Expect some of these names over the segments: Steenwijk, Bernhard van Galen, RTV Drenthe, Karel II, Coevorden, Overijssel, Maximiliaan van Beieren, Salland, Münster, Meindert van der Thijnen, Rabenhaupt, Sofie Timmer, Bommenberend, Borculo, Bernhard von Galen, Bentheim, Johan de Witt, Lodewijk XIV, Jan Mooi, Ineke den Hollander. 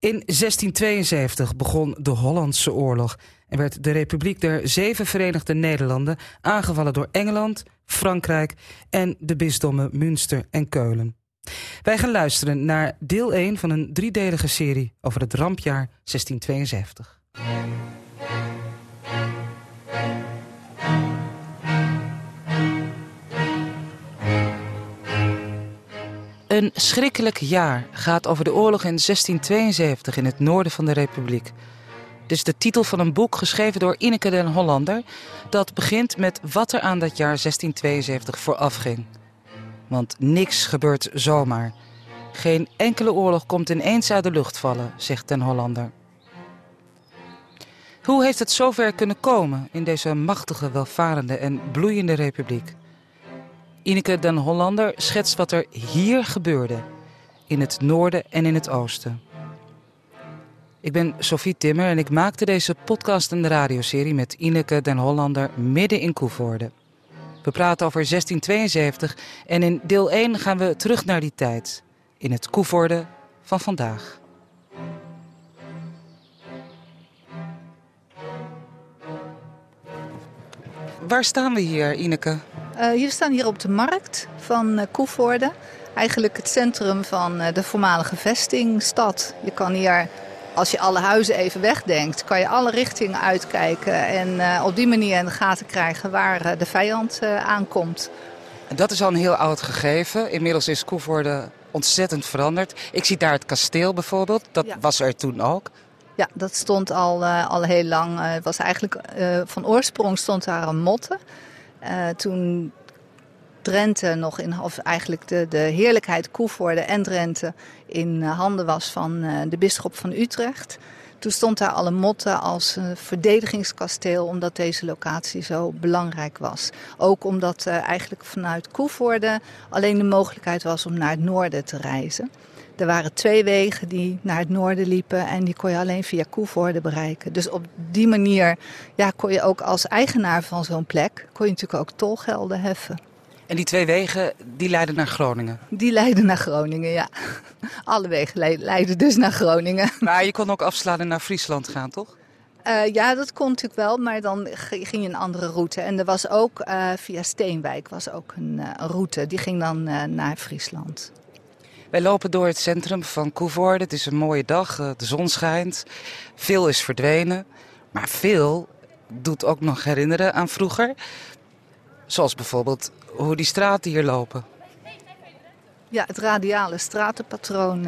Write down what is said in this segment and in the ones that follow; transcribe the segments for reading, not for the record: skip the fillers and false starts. In 1672 begon de Hollandse Oorlog en werd de Republiek der Zeven Verenigde Nederlanden aangevallen door Engeland, Frankrijk en de bisdommen Münster en Keulen. Wij gaan luisteren naar deel 1 van een driedelige serie over het rampjaar 1672. Een schrikkelijk jaar gaat over de oorlog in 1672 in het noorden van de Republiek. Dit is de titel van een boek geschreven door Ineke den Hollander, dat begint met wat er aan dat jaar 1672 vooraf ging. Want niks gebeurt zomaar. Geen enkele oorlog komt ineens uit de lucht vallen, zegt den Hollander. Hoe heeft het zover kunnen komen in deze machtige, welvarende en bloeiende Republiek? Ineke den Hollander schetst wat er hier gebeurde, in het noorden en in het oosten. Ik ben Sofie Timmer en ik maakte deze podcast en radioserie met Ineke den Hollander midden in Coevorden. We praten over 1672 en in deel 1 gaan we terug naar die tijd, in het Coevorden van vandaag. Waar staan we hier, Ineke? We staan hier op de markt van Coevorden. Eigenlijk het centrum van de voormalige vestingstad. Je kan hier, als je alle huizen even wegdenkt, kan je alle richtingen uitkijken. En op die manier in de gaten krijgen waar de vijand aankomt. Dat is al een heel oud gegeven. Inmiddels is Coevorden ontzettend veranderd. Ik zie daar het kasteel bijvoorbeeld. Dat was er toen ook. Ja, dat stond al heel lang. Het was eigenlijk van oorsprong stond daar een motte. Toen Drenthe nog de heerlijkheid Coevorden en Drenthe in handen was van de bisschop van Utrecht. Toen stond daar alle motte als verdedigingskasteel, omdat deze locatie zo belangrijk was. Ook omdat eigenlijk vanuit Coevorden alleen de mogelijkheid was om naar het noorden te reizen. Er waren 2 wegen die naar het noorden liepen en die kon je alleen via Coevorden bereiken. Dus op die manier kon je ook als eigenaar van zo'n plek kon je natuurlijk ook tolgelden heffen. En die 2 wegen, die leiden naar Groningen? Die leiden naar Groningen, ja. Alle wegen leiden dus naar Groningen. Maar je kon ook afslaan en naar Friesland gaan, toch? Dat kon natuurlijk wel, maar dan ging je een andere route. En er was ook via Steenwijk was ook een route, die ging dan naar Friesland. Wij lopen door het centrum van Coevorden. Het is een mooie dag, de zon schijnt. Veel is verdwenen, maar veel doet ook nog herinneren aan vroeger. Zoals bijvoorbeeld hoe die straten hier lopen. Ja, het radiale stratenpatroon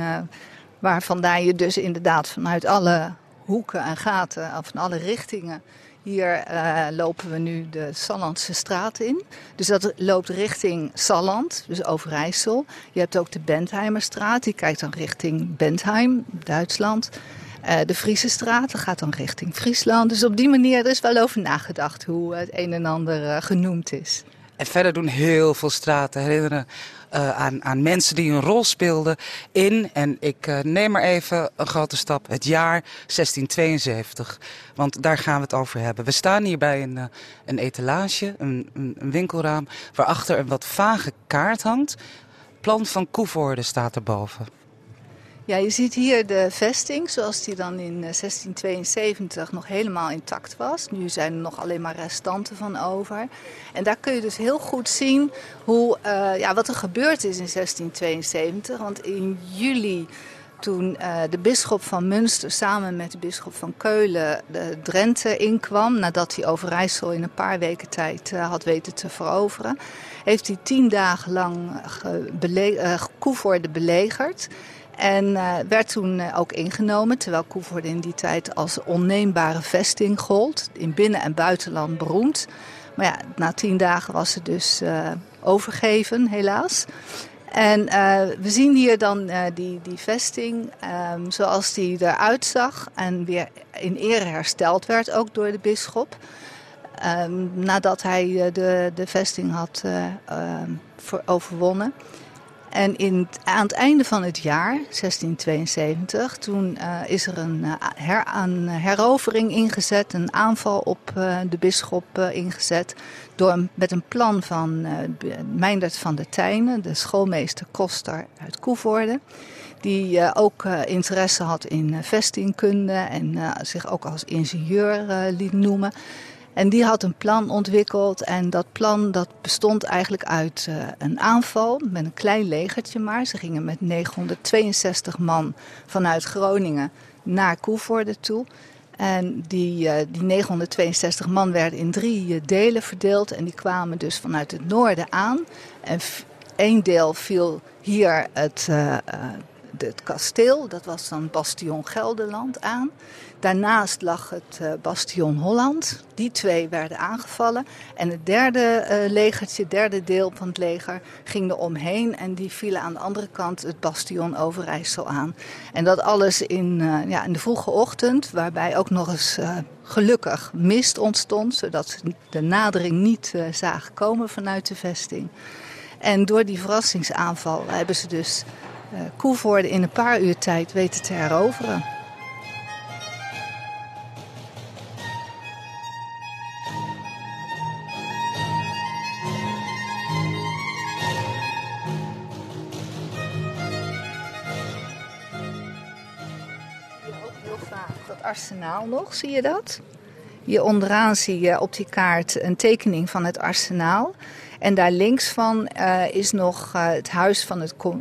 waarvandaan je dus inderdaad vanuit alle hoeken en gaten, of van alle richtingen. Hier lopen we nu de Sallandse straat in. Dus dat loopt richting Salland, dus Overijssel. Je hebt ook de Bentheimerstraat, die kijkt dan richting Bentheim, Duitsland. De Friese straat, dat gaat dan richting Friesland. Dus op die manier is wel over nagedacht hoe het een en ander genoemd is. En verder doen heel veel straten herinneren aan mensen die een rol speelden in, en ik neem maar even een grote stap, het jaar 1672. Want daar gaan we het over hebben. We staan hier bij een etalage, een winkelraam, waarachter een wat vage kaart hangt. Plan van Coevorden staat erboven. Ja, je ziet hier de vesting zoals die dan in 1672 nog helemaal intact was. Nu zijn er nog alleen maar restanten van over. En daar kun je dus heel goed zien hoe, wat er gebeurd is in 1672. Want in juli, toen de bisschop van Münster samen met de bisschop van Keulen de Drenthe inkwam, nadat hij Overijssel in een paar weken tijd had weten te veroveren, heeft hij 10 dagen lang Coevorden belegerd. En werd toen ook ingenomen, terwijl Coevorden in die tijd als onneembare vesting gold. In binnen- en buitenland beroemd. Maar ja, na 10 dagen was ze dus overgeven, helaas. En we zien hier dan die vesting zoals die eruit zag. En weer in ere hersteld werd, ook door de bisschop. Nadat hij de vesting had overwonnen. En aan het einde van het jaar, 1672, toen is er een herovering ingezet, een aanval op de bisschop ingezet, met een plan van Meindert van der Thijnen, de schoolmeester koster uit Coevorden. die ook interesse had in vestingkunde en zich ook als ingenieur liet noemen. En die had een plan ontwikkeld en dat plan dat bestond eigenlijk uit een aanval met een klein legertje maar. Ze gingen met 962 man vanuit Groningen naar Coevorden toe. En die 962 man werden in drie delen verdeeld en die kwamen dus vanuit het noorden aan. En één deel viel hier het kasteel, dat was dan Bastion Gelderland, aan. Daarnaast lag het Bastion Holland. Die twee werden aangevallen. En het derde deel van het leger, ging er omheen. En die vielen aan de andere kant het Bastion Overijssel aan. En dat alles in de vroege ochtend, waarbij ook nog eens gelukkig mist ontstond. Zodat ze de nadering niet zagen komen vanuit de vesting. En door die verrassingsaanval hebben ze dus Coevorden in een paar uur tijd weten te heroveren. Hier ook heel vaak dat arsenaal nog, zie je dat? Hier onderaan zie je op die kaart een tekening van het arsenaal. En daar links van is nog het huis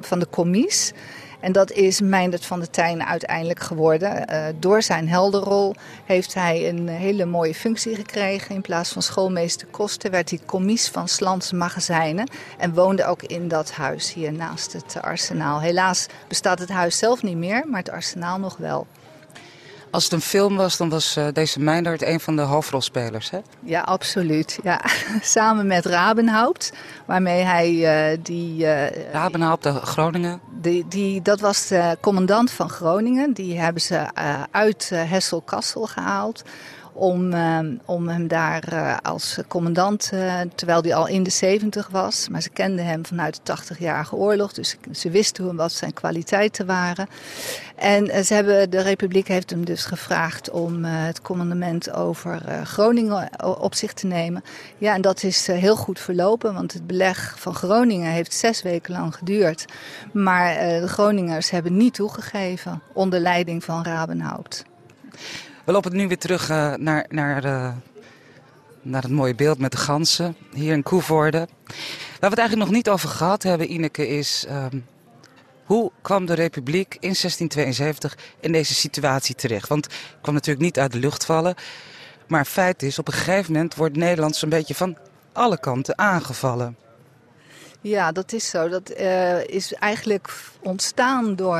van de commies. En dat is Meindert van der Thijnen uiteindelijk geworden. Door zijn heldenrol heeft hij een hele mooie functie gekregen. In plaats van schoolmeester Koster werd hij commies van 's Lands Magazijnen. En woonde ook in dat huis hier naast het arsenaal. Helaas bestaat het huis zelf niet meer, maar het arsenaal nog wel. Als het een film was, dan was deze Meindert een van de hoofdrolspelers, hè? Ja, absoluut. Ja. Samen met Rabenhaupt, waarmee hij Rabenhaupt, de Groningen? Dat was de commandant van Groningen. Die hebben ze uit Hessel-Kassel gehaald om hem daar als commandant, terwijl hij al in de 70 was. Maar ze kenden hem vanuit de 80-jarige oorlog, dus ze wisten wat zijn kwaliteiten waren. En de Republiek heeft hem dus gevraagd om het commandement over Groningen op zich te nemen. Ja, en dat is heel goed verlopen, want het beleg van Groningen heeft 6 weken lang geduurd. Maar de Groningers hebben niet toegegeven onder leiding van Rabenhaupt. We lopen nu weer terug naar het mooie beeld met de ganzen hier in Coevorden. Waar we het eigenlijk nog niet over gehad hebben, Ineke, is hoe kwam de Republiek in 1672 in deze situatie terecht? Want het kwam natuurlijk niet uit de lucht vallen. Maar feit is, op een gegeven moment wordt Nederland zo'n beetje van alle kanten aangevallen. Ja, dat is zo. Dat is eigenlijk ontstaan door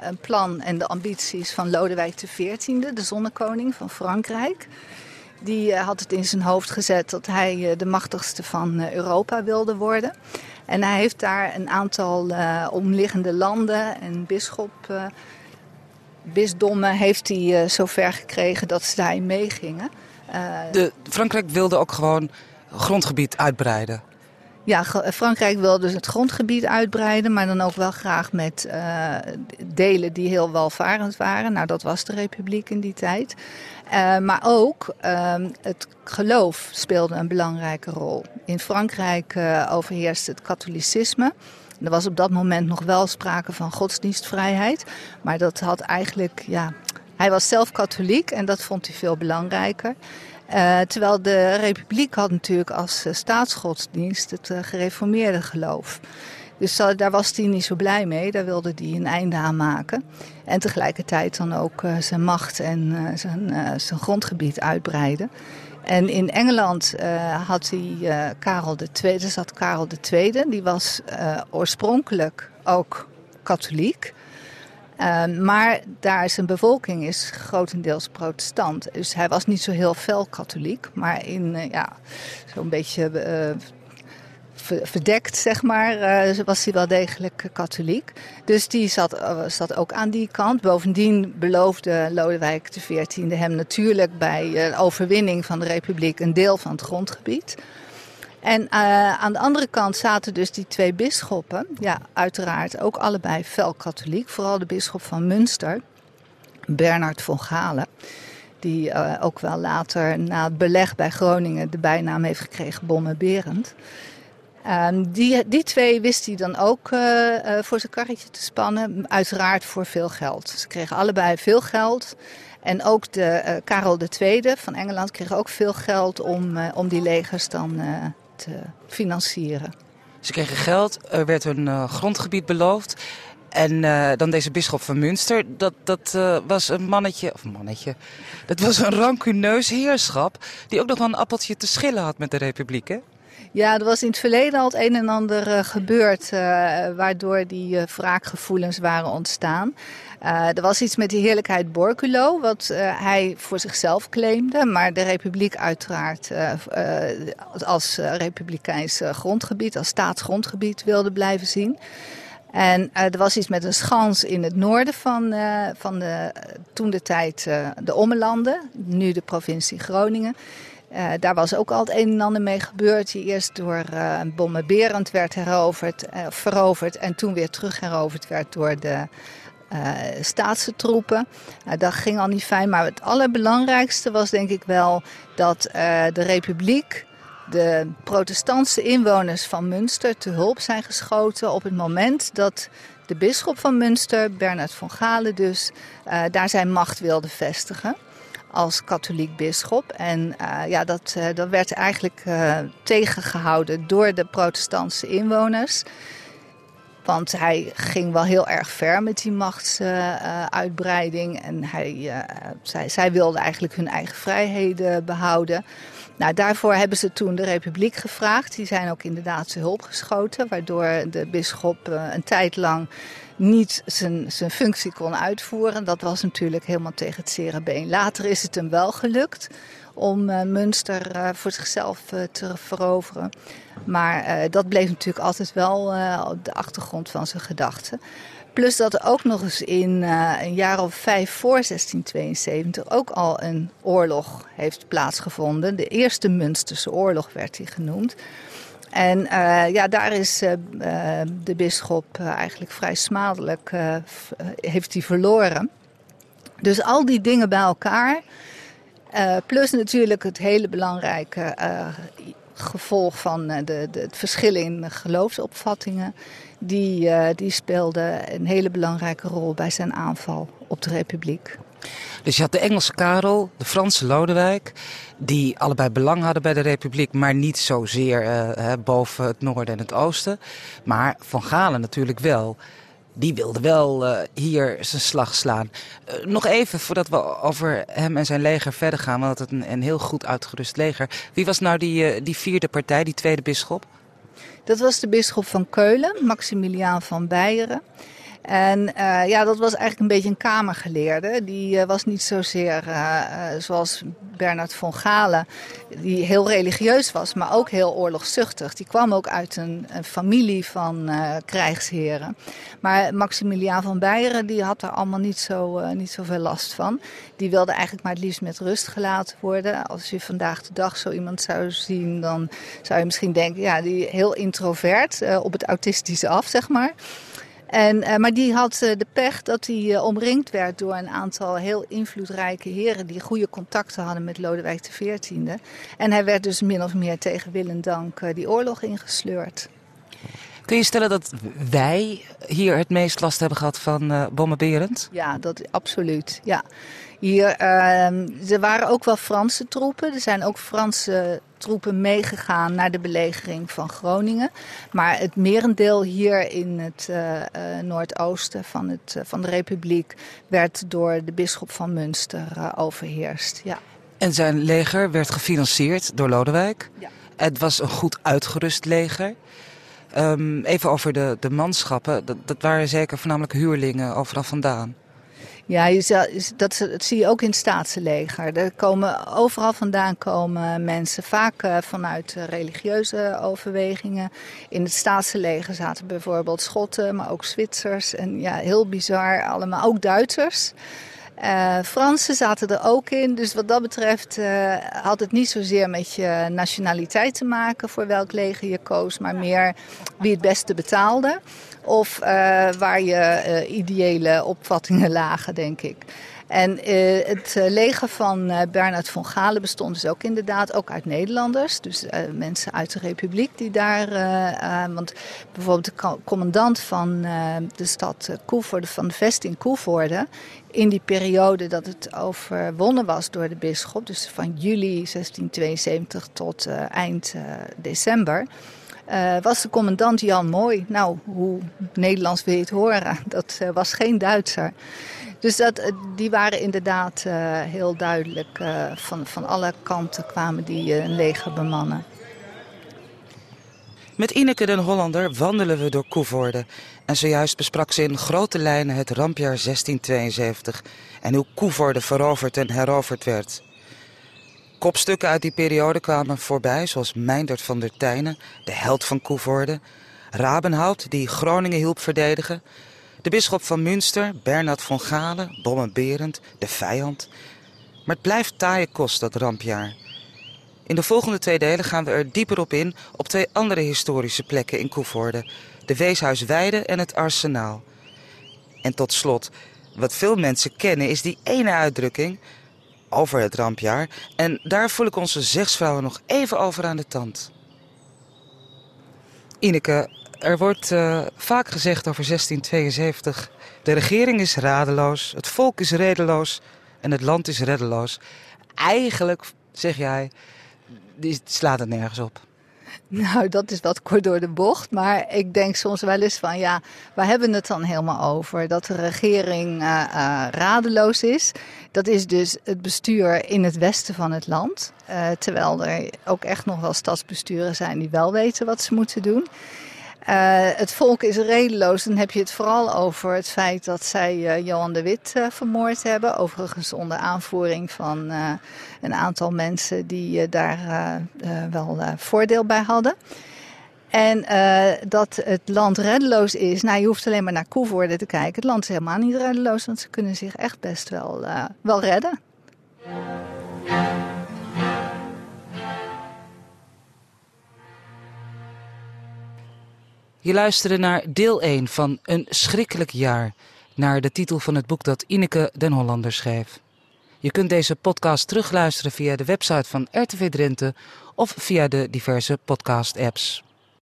een plan en de ambities van Lodewijk XIV, de zonnekoning van Frankrijk. Die had het in zijn hoofd gezet dat hij de machtigste van Europa wilde worden. En hij heeft daar een aantal omliggende landen en bisdommen heeft hij zover gekregen dat ze daarin meegingen. Frankrijk wilde ook gewoon grondgebied uitbreiden. Ja, Frankrijk wil dus het grondgebied uitbreiden, maar dan ook wel graag met delen die heel welvarend waren. Nou, dat was de Republiek in die tijd. Maar ook het geloof speelde een belangrijke rol. In Frankrijk overheerste het katholicisme. Er was op dat moment nog wel sprake van godsdienstvrijheid, maar dat had eigenlijk, ja, hij was zelf katholiek en dat vond hij veel belangrijker. Terwijl de Republiek had natuurlijk als staatsgodsdienst het gereformeerde geloof. Dus daar was hij niet zo blij mee, daar wilde hij een einde aan maken. En tegelijkertijd dan ook zijn macht en zijn grondgebied uitbreiden. En in Engeland had hij Karel II, dus had Karel II, die was oorspronkelijk ook katholiek. Maar daar zijn bevolking is grotendeels protestant. Dus hij was niet zo heel fel katholiek. Maar zo'n beetje verdekt, zeg maar, was hij wel degelijk katholiek. Dus die zat ook aan die kant. Bovendien beloofde Lodewijk XIV hem natuurlijk bij de overwinning van de Republiek een deel van het grondgebied. En aan de andere kant zaten dus die twee bisschoppen. Ja, uiteraard ook allebei fel katholiek. Vooral de bisschop van Münster, Bernhard von Galen. Die ook wel later na het beleg bij Groningen de bijnaam heeft gekregen Bommeberend. Die twee wist hij dan ook voor zijn karretje te spannen. Uiteraard voor veel geld. Ze kregen allebei veel geld. En ook de Karel II van Engeland kreeg ook veel geld om die legers dan te financieren. Ze kregen geld, er werd hun grondgebied beloofd. En dan deze bisschop van Münster, dat was een mannetje, of mannetje, dat was een rancuneus heerschap die ook nog wel een appeltje te schillen had met de republiek, hè? Ja, er was in het verleden al het een en ander gebeurd, waardoor die wraakgevoelens waren ontstaan. Er was iets met de heerlijkheid Borculo, wat hij voor zichzelf claimde, maar de republiek uiteraard als republikeins grondgebied, als staatsgrondgebied wilde blijven zien. En er was iets met een schans in het noorden van de Ommelanden, nu de provincie Groningen. Daar was ook al het een en ander mee gebeurd, die eerst door Bommen Berend werd veroverd en toen weer terug heroverd werd door de staatse troepen. Dat ging al niet fijn, maar het allerbelangrijkste was denk ik wel dat de republiek de protestantse inwoners van Münster te hulp zijn geschoten op het moment dat de bisschop van Münster, Bernhard van Galen dus, daar zijn macht wilde vestigen als katholiek bisschop. En dat werd eigenlijk tegengehouden door de protestantse inwoners. Want hij ging wel heel erg ver met die machtsuitbreiding. En zij wilden eigenlijk hun eigen vrijheden behouden. Nou, daarvoor hebben ze toen de republiek gevraagd. Die zijn ook inderdaad zijn hulp geschoten, waardoor de bisschop een tijd lang niet zijn functie kon uitvoeren. Dat was natuurlijk helemaal tegen het zere been. Later is het hem wel gelukt om Münster voor zichzelf te veroveren. Maar dat bleef natuurlijk altijd wel op de achtergrond van zijn gedachten. Plus dat er ook nog eens in een jaar of 5 voor 1672 ook al een oorlog heeft plaatsgevonden. De Eerste Münsterse Oorlog werd die genoemd. En daar is de bisschop eigenlijk vrij smadelijk, heeft hij verloren. Dus al die dingen bij elkaar, plus natuurlijk het hele belangrijke gevolg van het verschil in geloofsopvattingen, die speelde een hele belangrijke rol bij zijn aanval op de republiek. Dus je had de Engelse Karel, de Franse Lodewijk, die allebei belang hadden bij de republiek, maar niet zozeer boven het noorden en het oosten. Maar Van Galen natuurlijk wel. Die wilde wel hier zijn slag slaan. Nog even voordat we over hem en zijn leger verder gaan, want het een heel goed uitgerust leger. Wie was nou die vierde partij, die tweede bisschop? Dat was de bisschop van Keulen, Maximiliaan van Beieren. En dat was eigenlijk een beetje een kamergeleerde. Die was niet zozeer zoals Bernhard van Galen, die heel religieus was, maar ook heel oorlogszuchtig. Die kwam ook uit een familie van krijgsheren. Maar Maximiliaan van Beieren, die had daar allemaal niet zoveel last van. Die wilde eigenlijk maar het liefst met rust gelaten worden. Als je vandaag de dag zo iemand zou zien, dan zou je misschien denken, ja, die heel introvert, op het autistische af, zeg maar. Maar die had de pech dat hij omringd werd door een aantal heel invloedrijke heren die goede contacten hadden met Lodewijk XIV. En hij werd dus min of meer tegen wil en dank die oorlog ingesleurd. Kun je stellen dat wij hier het meest last hebben gehad van Bommen Berend? Ja, dat absoluut. Ja. Hier, er waren ook wel Franse troepen. Er zijn ook Franse troepen meegegaan naar de belegering van Groningen. Maar het merendeel hier in het noordoosten van de republiek werd door de bisschop van Münster overheerst. Ja. En zijn leger werd gefinancierd door Lodewijk. Ja. Het was een goed uitgerust leger. Even over de manschappen. Dat waren zeker voornamelijk huurlingen overal vandaan. Ja, dat zie je ook in het staatsleger. Er komen overal vandaan mensen, vaak vanuit religieuze overwegingen. In het staatsleger zaten bijvoorbeeld Schotten, maar ook Zwitsers. En ja, heel bizar allemaal, ook Duitsers. Fransen zaten er ook in. Dus wat dat betreft had het niet zozeer met je nationaliteit te maken voor welk leger je koos, maar meer wie het beste betaalde. Of waar je ideële opvattingen lagen, denk ik. En het leger van Bernhard van Galen bestond dus ook inderdaad ook uit Nederlanders. Dus mensen uit de Republiek die daar... want bijvoorbeeld de commandant van de stad Coevorden, van de vesting Coevorden... in die periode dat het overwonnen was door de bisschop... dus van juli 1672 tot eind december... was de commandant Jan Mooi. Nou, hoe Nederlands wil je het horen? Dat was geen Duitser. Dus dat, die waren inderdaad heel duidelijk. Van alle kanten kwamen die een leger bemannen. Met Ineke den Hollander wandelen we door Coevorden. En zojuist besprak ze in grote lijnen het rampjaar 1672. En hoe Coevorden veroverd en heroverd werd. Kopstukken uit die periode kwamen voorbij, zoals Meindert van der Thijnen, de held van Coevorden. Rabenhaupt, die Groningen hielp verdedigen. De bisschop van Münster, Bernhard van Galen, bommenberend, de vijand. Maar het blijft taaie kost, dat rampjaar. In de volgende twee delen gaan we er dieper op in op twee andere historische plekken in Coevorden. De Weeshuisweide en het Arsenaal. En tot slot, wat veel mensen kennen is die ene uitdrukking... over het rampjaar. En daar voel ik onze zegsvrouwen nog even over aan de tand. Ineke, er wordt vaak gezegd over 1672... de regering is radeloos, het volk is redeloos en het land is reddeloos. Eigenlijk, zeg jij, die slaat het nergens op. Nou, dat is wat kort door de bocht. Maar ik denk soms wel eens van, ja, waar hebben we het dan helemaal over? Dat de regering radeloos is. Dat is dus het bestuur in het westen van het land. Terwijl er ook echt nog wel stadsbesturen zijn die wel weten wat ze moeten doen. Het volk is redeloos. Dan heb je het vooral over het feit dat zij Johan de Witt vermoord hebben. Overigens onder aanvoering van een aantal mensen die daar wel voordeel bij hadden. En dat het land reddeloos is. Nou, je hoeft alleen maar naar Coevorden te kijken. Het land is helemaal niet reddeloos, want ze kunnen zich echt best wel redden. Je luisterde naar deel 1 van Een Schrikkelijk Jaar, naar de titel van het boek dat Ineke den Hollander schreef. Je kunt deze podcast terugluisteren via de website van RTV Drenthe of via de diverse podcast-apps.